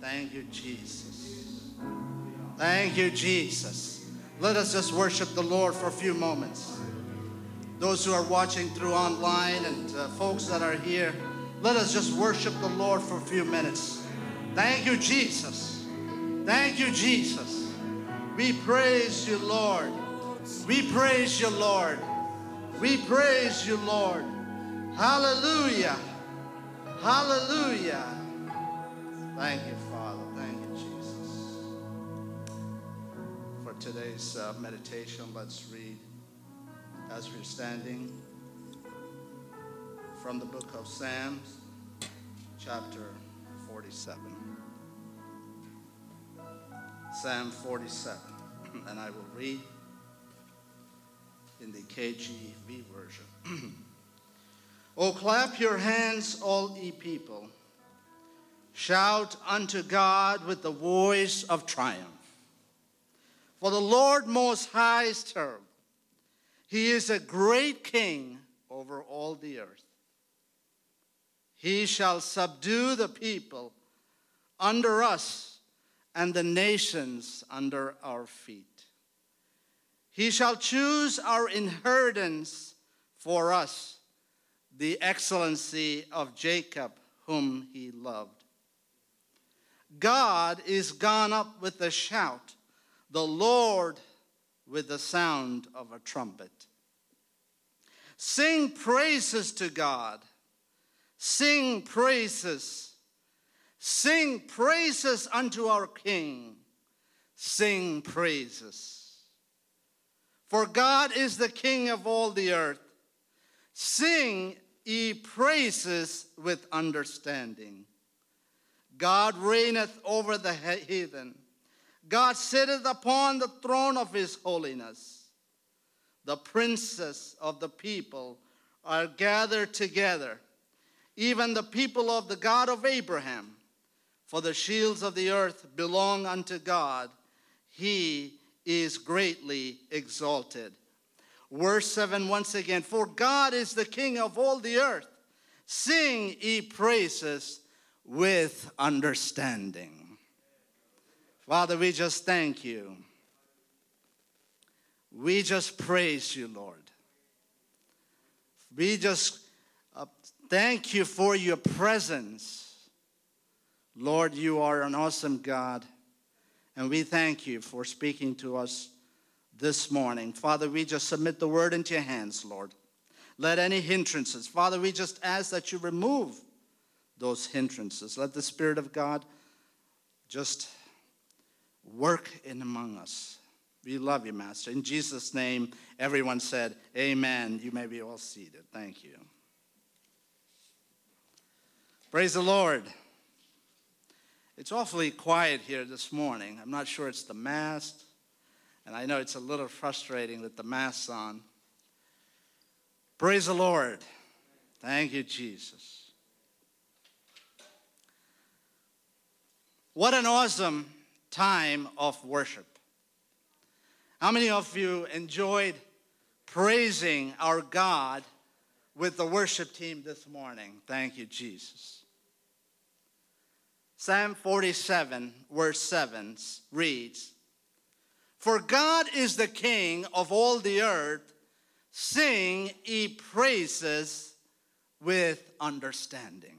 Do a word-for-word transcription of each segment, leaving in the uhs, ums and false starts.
Thank you, Jesus. Thank you, Jesus. Let us just worship the Lord for a few moments. Those who are watching through online and uh, folks that are here, let us just worship the Lord for a few minutes. Thank you, Jesus. Thank you, Jesus. We praise you, Lord. We praise you, Lord. We praise you, Lord. Hallelujah. Hallelujah. Thank you, Father. Thank you, Jesus. For today's uh, meditation, let's read as we're standing from the book of Psalms, chapter forty-seven. Psalm forty-seven, and I will read in the K J V version. Oh, clap your hands, all ye people. Shout unto God with the voice of triumph. For the Lord Most High is terrible. He is a great king over all the earth. He shall subdue the people under us and the nations under our feet. He shall choose our inheritance for us, the excellency of Jacob, whom he loved. God is gone up with a shout, the Lord with the sound of a trumpet. Sing praises to God. Sing praises. Sing praises unto our King. Sing praises. For God is the King of all the earth. Sing ye praises with understanding. God reigneth over the heathen. God sitteth upon the throne of his holiness. The princes of the people are gathered together, even the people of the God of Abraham. For the shields of the earth belong unto God. He is greatly exalted. Verse seven once again, for God is the King of all the earth. Sing ye praises with understanding. Father, we just thank you. We just praise you, Lord. We just uh, thank you for your presence. Lord, you are an awesome God, and we thank you for speaking to us this morning. Father, we just submit the word into your hands, Lord. Let any hindrances, Father, we just ask that you remove those hindrances. Let the Spirit of God just work in among us. We love you, Master. In Jesus' name, everyone said, amen. You may be all seated. Thank you. Praise the Lord. It's awfully quiet here this morning. I'm not sure it's the mast. And I know it's a little frustrating with the mask's on. Praise the Lord. Thank you, Jesus. What an awesome time of worship. How many of you enjoyed praising our God with the worship team this morning? Thank you, Jesus. Psalm forty-seven, verse seven reads, for God is the King of all the earth. Sing ye praises with understanding.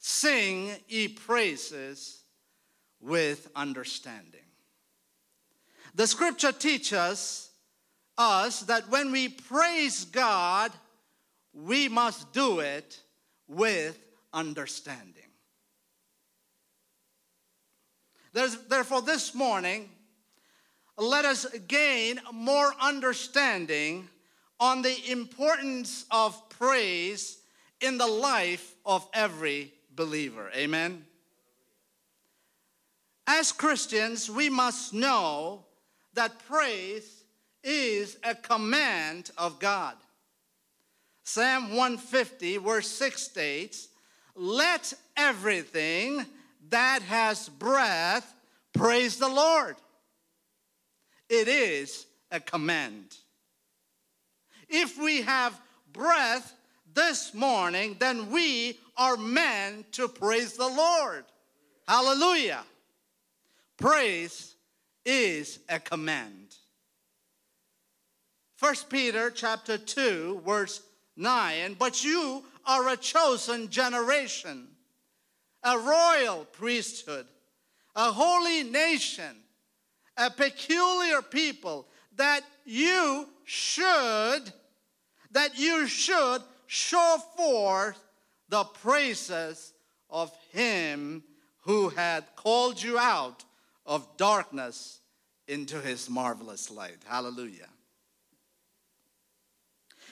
Sing ye praises with understanding. The scripture teaches us that when we praise God, we must do it with understanding. Therefore, this morning, let us gain more understanding on the importance of praise in the life of every believer. Amen? As Christians, we must know that praise is a command of God. Psalm one fifty, verse six states, let everything that has breath praise the Lord. It is a command. If we have breath this morning, then we are meant to praise the Lord. Hallelujah. Praise is a command. First Peter chapter two, verse nine, but you are a chosen generation, a royal priesthood, a holy nation, a peculiar people, that you should, that you should show forth the praises of him who had called you out of darkness into his marvelous light. Hallelujah.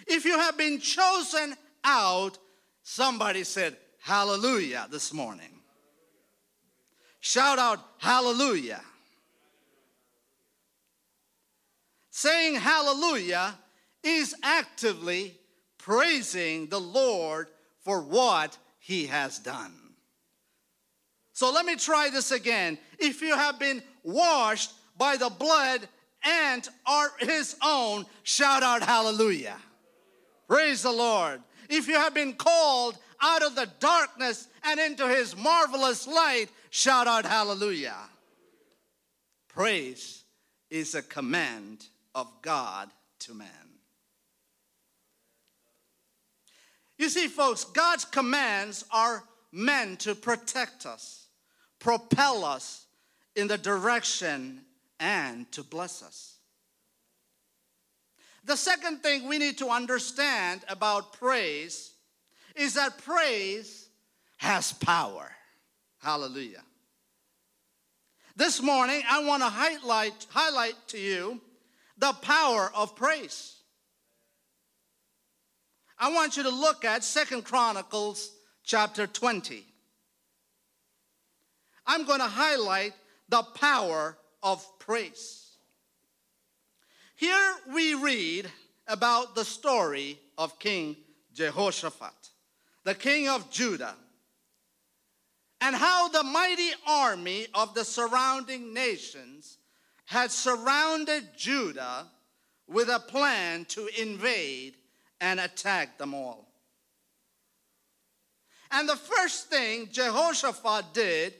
If you have been chosen out, somebody said hallelujah this morning. Shout out hallelujah. Saying hallelujah is actively praising the Lord for what he has done. So let me try this again. If you have been washed by the blood and are his own, shout out hallelujah. Praise the Lord. If you have been called out of the darkness and into his marvelous light, shout out hallelujah. Praise is a command of God to man. You see, folks, God's commands are meant to protect us, propel us in the direction, and to bless us. The second thing we need to understand about praise is that praise has power. Hallelujah. This morning, I want to highlight, highlight to you the power of praise. I want you to look at Second Chronicles chapter twenty. I'm going to highlight the power of praise. Here we read about the story of King Jehoshaphat, the king of Judah, and how the mighty army of the surrounding nations had surrounded Judah with a plan to invade and attack them all. And the first thing Jehoshaphat did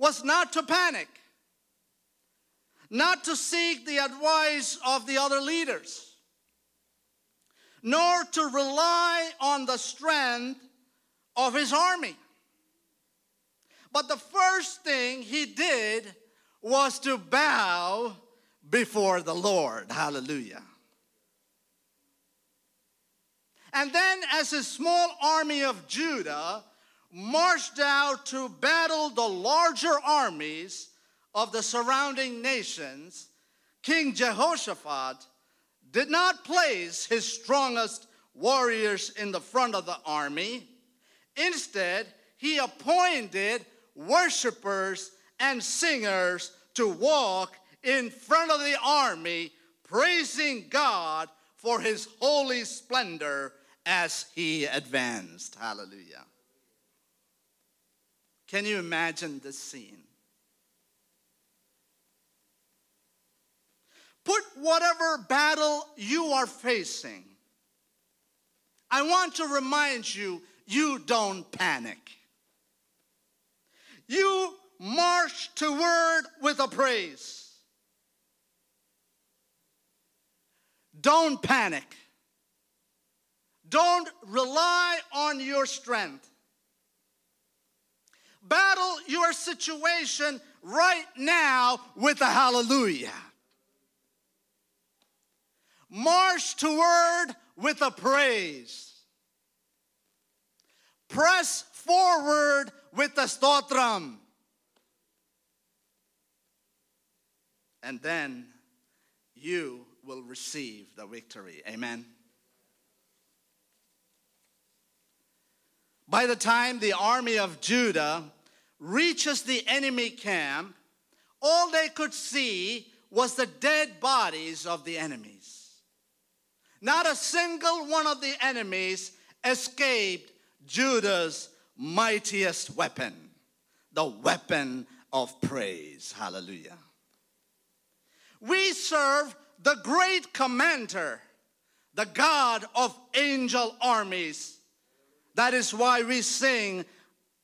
was not to panic, not to seek the advice of the other leaders, nor to rely on the strength of his army. But the first thing he did was to bow before the Lord. Hallelujah. And then as his small army of Judah marched out to battle the larger armies of the surrounding nations, King Jehoshaphat did not place his strongest warriors in the front of the army. Instead, he appointed worshipers and singers to walk in front of the army, praising God for his holy splendor as he advanced. Hallelujah. Can you imagine this scene? Put whatever battle you are facing, I want to remind you, you don't panic. You march toward with a praise. Don't panic. Don't rely on your strength. Battle your situation right now with a hallelujah. March toward with a praise. Press forward with the stotram. And then you will receive the victory. Amen. By the time the army of Judah reaches the enemy camp, all they could see was the dead bodies of the enemies. Not a single one of the enemies escaped Judah's mightiest weapon, the weapon of praise. Hallelujah. We serve the great commander, the God of angel armies, That is why we sing,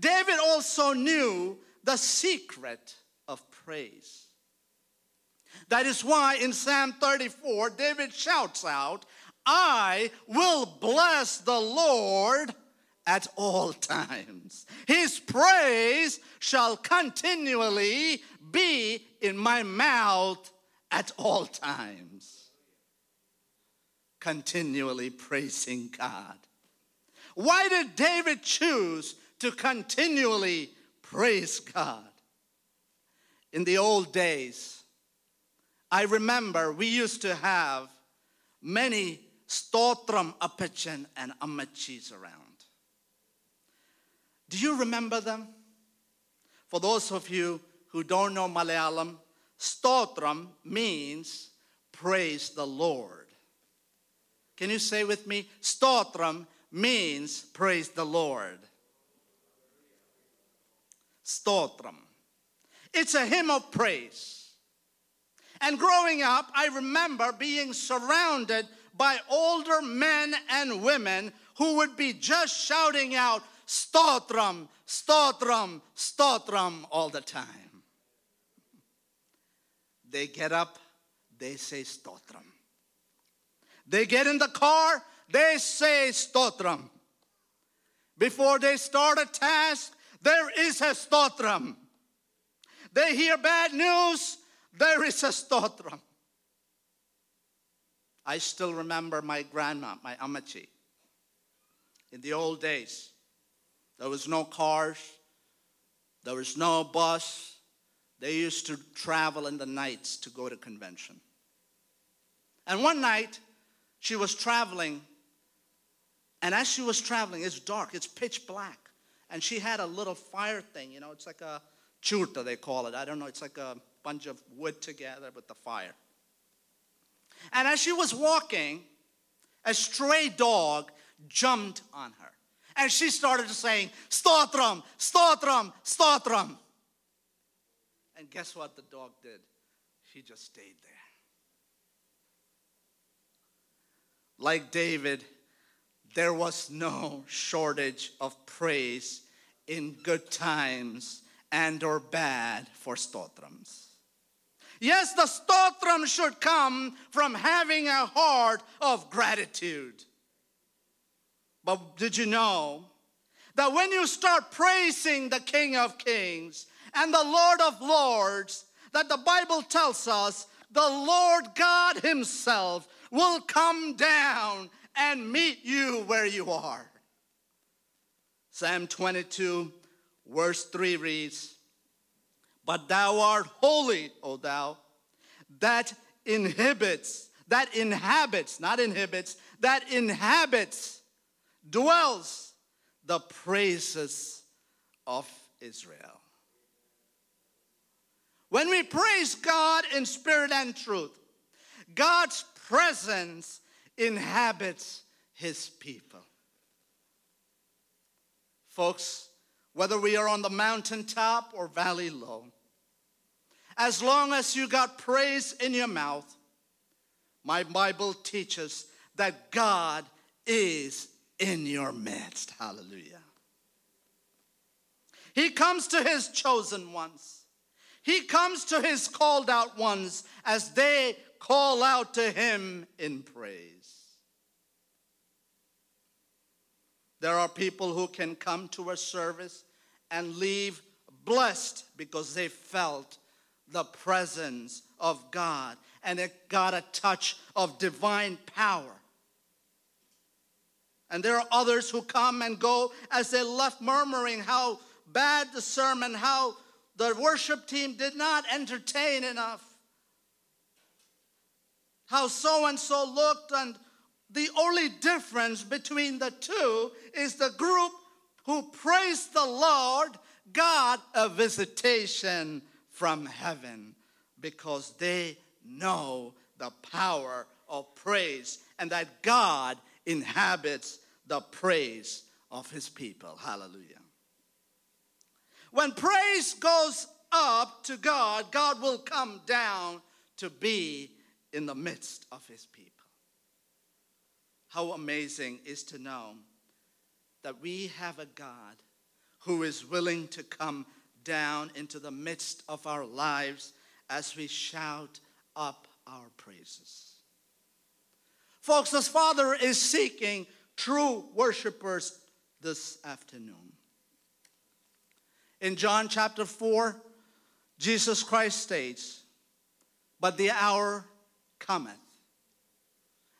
David also knew the secret of praise. That is why in Psalm thirty-four, David shouts out, I will bless the Lord at all times. His praise shall continually be in my mouth at all times. Continually praising God. Why did David choose to continually praise God? In the old days, I remember we used to have many stotram apachan and ammachis around. Do you remember them? For those of you who don't know Malayalam, stotram means praise the Lord. Can you say with me? Stotram means praise the Lord. Stotram. It's a hymn of praise. And growing up, I remember being surrounded by older men and women who would be just shouting out, Stotram, Stotram, Stotram all the time. They get up, they say Stotram. They get in the car, they say Stotram. Before they start a task, there is a stotram. They hear bad news, there is a stotram. I still remember my grandma, my Amachi. In the old days, there was no cars, there was no bus. They used to travel in the nights to go to convention. And one night, she was traveling, and as she was traveling, it's dark, it's pitch black. And she had a little fire thing, you know, it's like a churta, they call it. I don't know, it's like a bunch of wood together with the fire. And as she was walking, a stray dog jumped on her. And she started saying, Stotram, Stotram, Stotram. And guess what the dog did? She just stayed there. Like David, there was no shortage of praise in good times and or bad for stotrams. Yes, the stotram should come from having a heart of gratitude. But did you know that when you start praising the King of Kings and the Lord of Lords, that the Bible tells us the Lord God himself will come down and meet you where you are. Psalm twenty-two, verse three reads, But thou art holy, O thou, that inhabits, that inhabits, not inhibits, that inhabits, dwells the praises of Israel. When we praise God in spirit and truth, God's presence inhabits his people. Folks, whether we are on the mountaintop or valley low, as long as you got praise in your mouth, my Bible teaches that God is in your midst. Hallelujah. He comes to his chosen ones. He comes to his called out ones as they call out to him in praise. There are people who can come to a service and leave blessed because they felt the presence of God and it got a touch of divine power. And there are others who come and go as they left murmuring how bad the sermon, how the worship team did not entertain enough. How so-and-so looked, and the only difference between the two is the group who praise the Lord God a visitation from heaven, because they know the power of praise and that God inhabits the praise of his people. Hallelujah. When praise goes up to God, God will come down to be in the midst of his people. How amazing is to know that we have a God who is willing to come down into the midst of our lives as we shout up our praises. Folks, this Father is seeking true worshipers this afternoon. In John chapter four, Jesus Christ states, "But the hour cometh,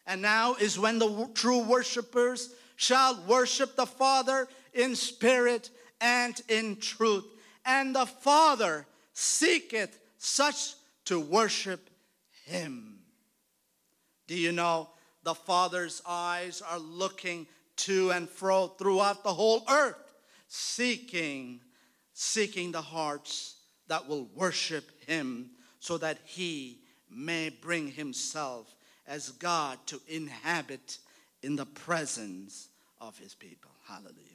and now is when the true worshipers shall worship the Father in spirit and in truth. And the Father seeketh such to worship him." Do you know the Father's eyes are looking to and fro throughout the whole earth, seeking, seeking the hearts that will worship him so that he may bring himself as God to inhabit in the presence of his people. Hallelujah.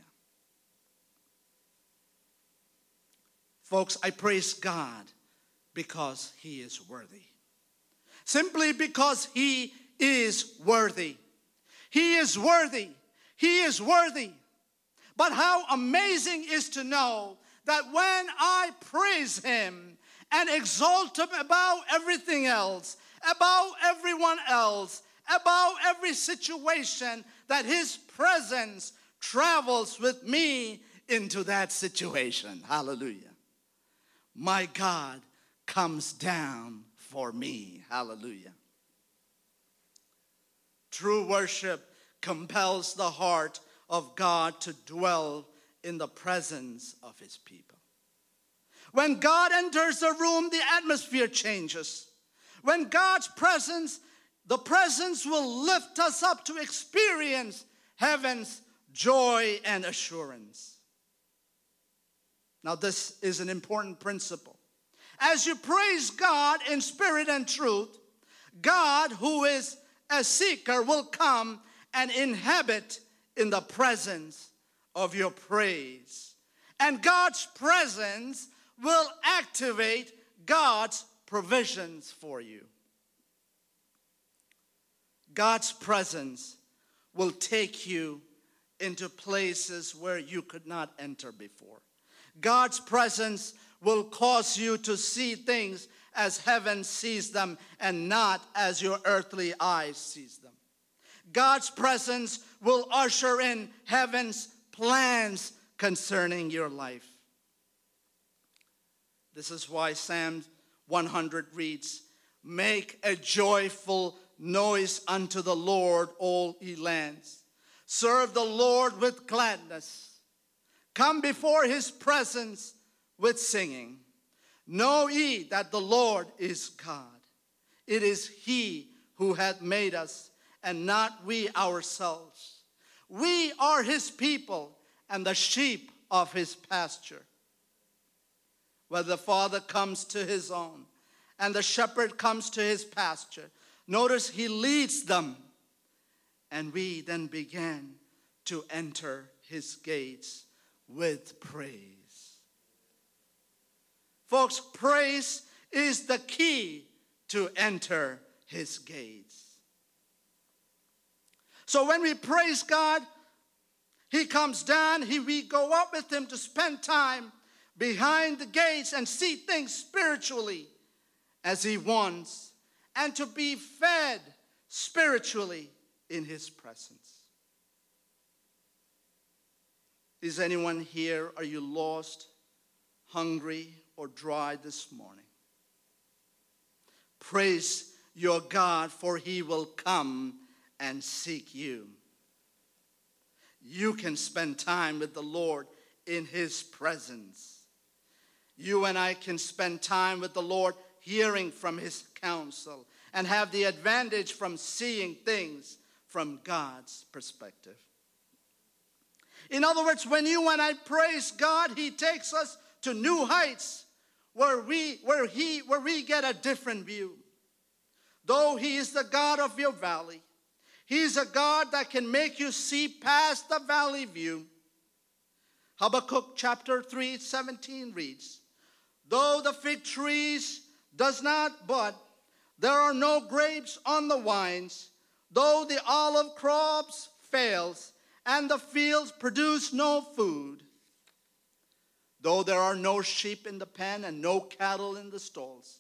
Folks, I praise God because he is worthy. Simply because he is worthy. He is worthy. He is worthy. But how amazing is to know that when I praise him and exalt him above everything else, above everyone else, above every situation, that his presence travels with me into that situation. Hallelujah. My God comes down for me. Hallelujah. True worship compels the heart of God to dwell in the presence of his people. When God enters a room, the atmosphere changes. When God's presence, the presence will lift us up to experience heaven's joy and assurance. Now, this is an important principle. As you praise God in spirit and truth, God, who is a seeker, will come and inhabit in the presence of your praise. And God's presence will activate God's provisions for you. God's presence will take you into places where you could not enter before. God's presence will cause you to see things as heaven sees them and not as your earthly eyes sees them. God's presence will usher in heaven's plans concerning your life. This is why Psalm one hundred reads, "Make a joyful noise unto the Lord, all ye lands. Serve the Lord with gladness. Come before his presence with singing. Know ye that the Lord is God. It is he who hath made us, and not we ourselves. We are his people, and the sheep of his pasture." Where the Father comes to his own, and the shepherd comes to his pasture, notice he leads them, and we then began to enter his gates with praise. Folks, praise is the key to enter his gates. So when we praise God, he comes down, he, we go up with him to spend time behind the gates and see things spiritually as he wants, and to be fed spiritually in his presence. Is anyone here? Are you lost, hungry, or dry this morning? Praise your God, for he will come and seek you. You can spend time with the Lord in his presence. You and I can spend time with the Lord hearing from his counsel and have the advantage from seeing things from God's perspective. In other words, when you and I praise God, He takes us to new heights where we, where he, where we get a different view. Though He is the God of your valley, He is a God that can make you see past the valley view. Habakkuk chapter three seventeen reads, "Though the fig trees does not bud, there are no grapes on the vines. Though the olive crops fails, and the fields produce no food. Though there are no sheep in the pen and no cattle in the stalls,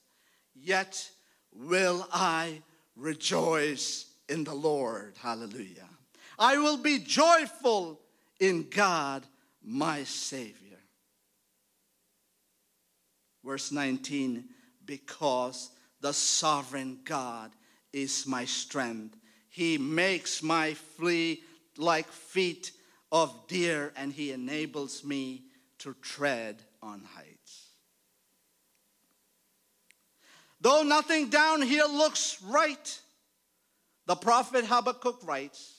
yet will I rejoice in the Lord." Hallelujah. I will be joyful in God my Savior. Verse nineteen, "Because the sovereign God is my strength. He makes my flee like feet of deer, and He enables me to tread on heights." Though nothing down here looks right, the prophet Habakkuk writes,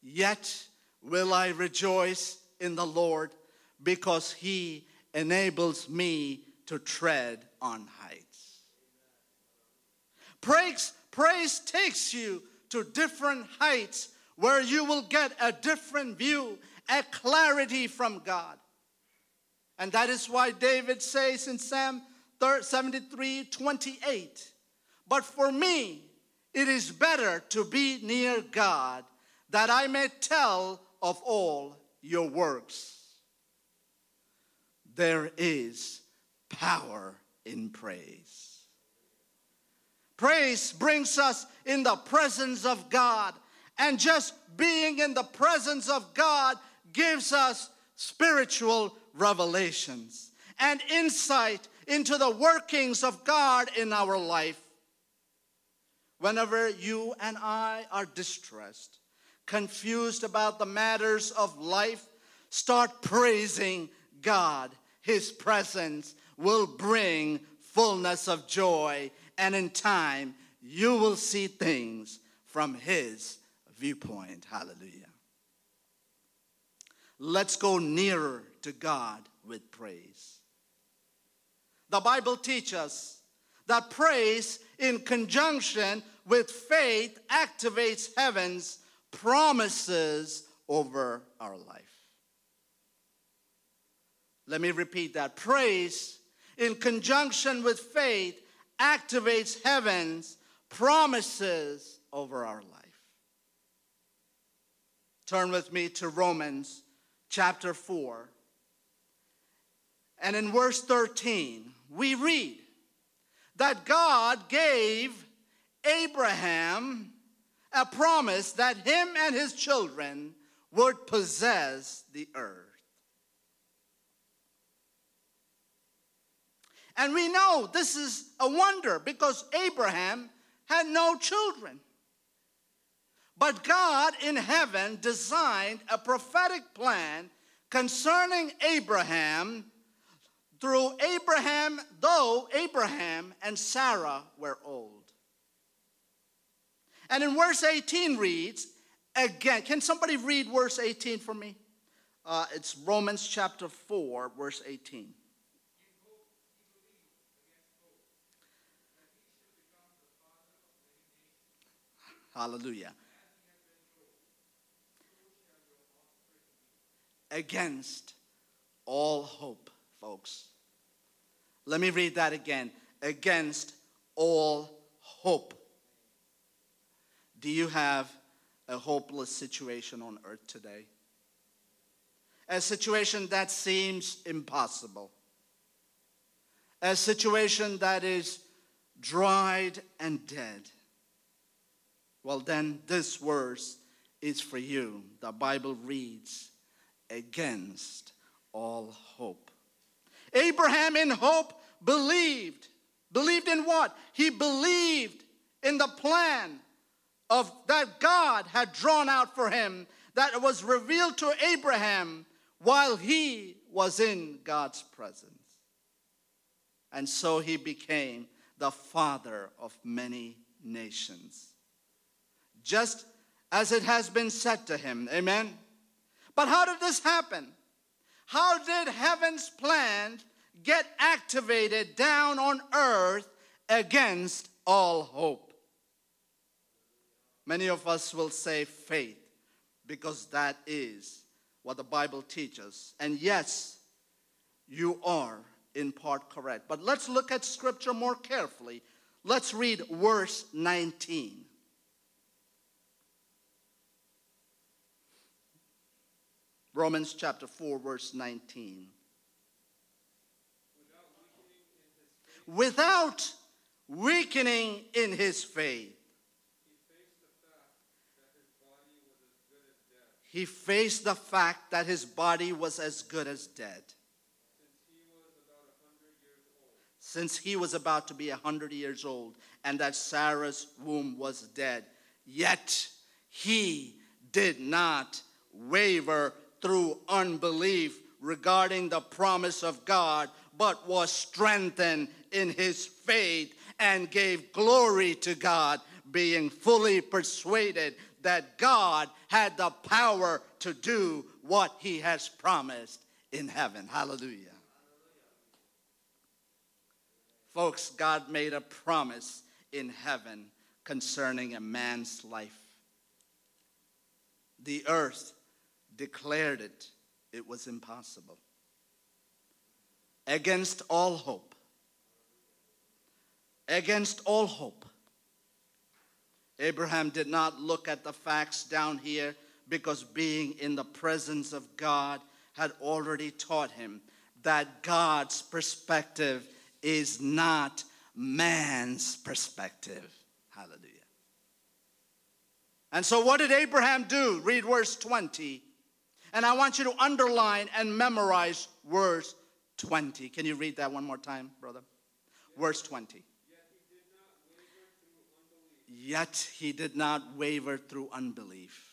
"Yet will I rejoice in the Lord, because He enables me to tread on heights." Praise, praise takes you to different heights where you will get a different view, a clarity from God. And that is why David says in Psalm seventy-three twenty-eight, "But for me, it is better to be near God, that I may tell of all your works." There is power in praise. Praise brings us in the presence of God, and just being in the presence of God gives us spiritual revelations and insight into the workings of God in our life. Whenever you and I are distressed, confused about the matters of life, start praising God. His presence will bring fullness of joy, and in time, you will see things from His viewpoint. Hallelujah. Let's go nearer to God with praise. The Bible teaches us that praise in conjunction with faith activates heaven's promises over our life. Let me repeat that. Praise in conjunction with faith activates heaven's promises over our life. Turn with me to Romans chapter four. And in verse thirteen, we read that God gave Abraham a promise that him and his children would possess the earth. And we know this is a wonder because Abraham had no children. But God in heaven designed a prophetic plan concerning Abraham. Through Abraham, though Abraham and Sarah were old. And in verse eighteen reads, again, can somebody read verse eighteen for me? Uh, it's Romans chapter four, verse eighteen. Hallelujah. Against all hope. Folks, let me read that again. Against all hope. Do you have a hopeless situation on earth today? A situation that seems impossible. A situation that is dried and dead. Well, then this verse is for you. The Bible reads, "Against all hope." Abraham in hope believed. Believed in what? He believed in the plan of that God had drawn out for him, that was revealed to Abraham while he was in God's presence. And so he became the father of many nations, just as it has been said to him. Amen. But how did this happen? How did heaven's plan get activated down on earth against all hope? Many of us will say faith, because that is what the Bible teaches. And yes, you are in part correct. But let's look at scripture more carefully. Let's read verse nineteen. Romans chapter four, verse nineteen. Without weakening in his faith. He faced the fact that his body was as good as dead. Since he was about to be a hundred years old, and that Sarah's womb was dead. Yet he did not waver through unbelief regarding the promise of God, but was strengthened in his faith and gave glory to God, being fully persuaded that God had the power to do what he has promised in heaven. Hallelujah. Hallelujah. Folks, God made a promise in heaven concerning a man's life. The earth declared it. It was impossible. Against all hope. Against all hope. Abraham did not look at the facts down here, because being in the presence of God had already taught him that God's perspective is not man's perspective. Hallelujah. And so what did Abraham do? Read verse twenty. And I want you to underline and memorize verse twenty. Can you read that one more time, brother? Verse twenty. Yet he did not waver through unbelief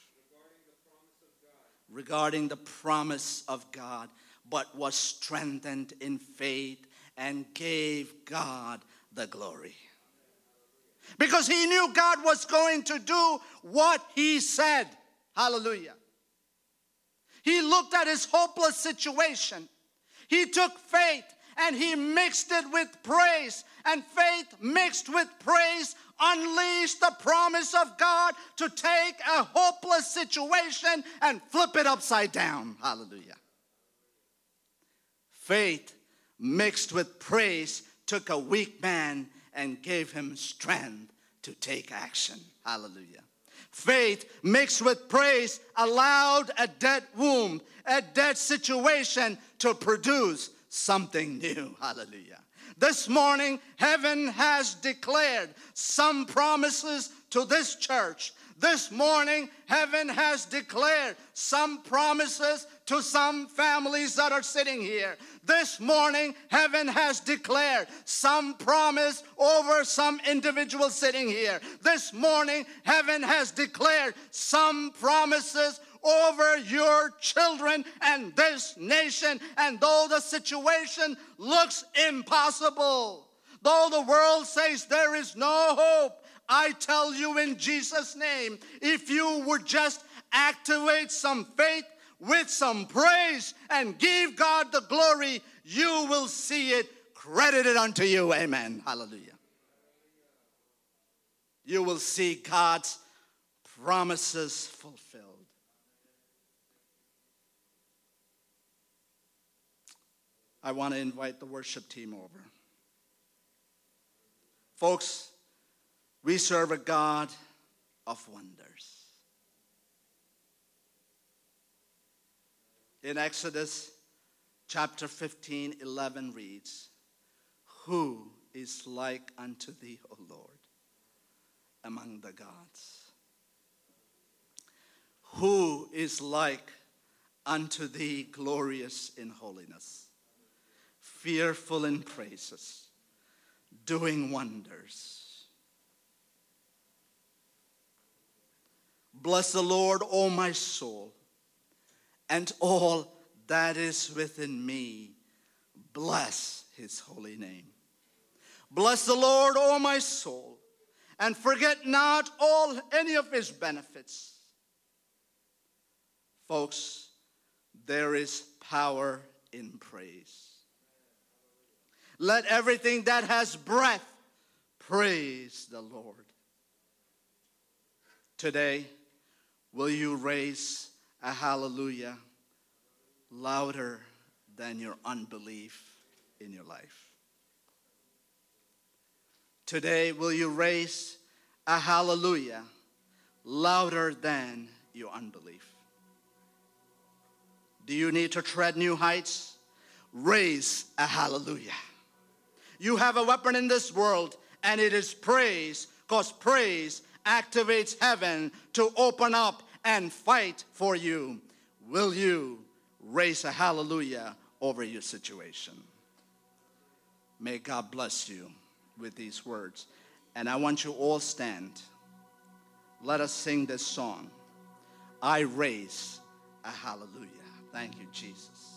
regarding the promise of God, but was strengthened in faith and gave God the glory. Because he knew God was going to do what he said. Hallelujah. He looked at his hopeless situation. He took faith and he mixed it with praise. And faith mixed with praise unleashed the promise of God to take a hopeless situation and flip it upside down. Hallelujah. Faith mixed with praise took a weak man and gave him strength to take action. Hallelujah. Faith mixed with praise allowed a dead womb, a dead situation to produce something new. Hallelujah. This morning, heaven has declared some promises to this church. This morning, heaven has declared some promises to some families that are sitting here. This morning, heaven has declared some promise over some individual sitting here. This morning, heaven has declared some promises over your children and this nation. And though the situation looks impossible, though the world says there is no hope, I tell you in Jesus' name, if you would just activate some faith with some praise and give God the glory, you will see it credited unto you. Amen. Hallelujah. You will see God's promises fulfilled. I want to invite the worship team over. Folks, we serve a God of wonders. In Exodus chapter fifteen, eleven reads, "Who is like unto thee, O Lord, among the gods? Who is like unto thee, glorious in holiness, fearful in praises, doing wonders? Bless the Lord, O my soul, and all that is within me. Bless his holy name. Bless the Lord, O my soul, and forget not all any of his benefits." Folks, There is power in praise. Let everything that has breath praise the Lord. Today, will you raise a hallelujah louder than your unbelief in your life? Today, will you raise a hallelujah louder than your unbelief? Do you need to tread new heights? Raise a hallelujah. You have a weapon in this world, and it is praise, because praise activates heaven to open up and fight for you. Will you raise a hallelujah over your situation? May God bless you with these words. And I want you all stand. Let us sing this song. I raise a hallelujah. Thank you, Jesus.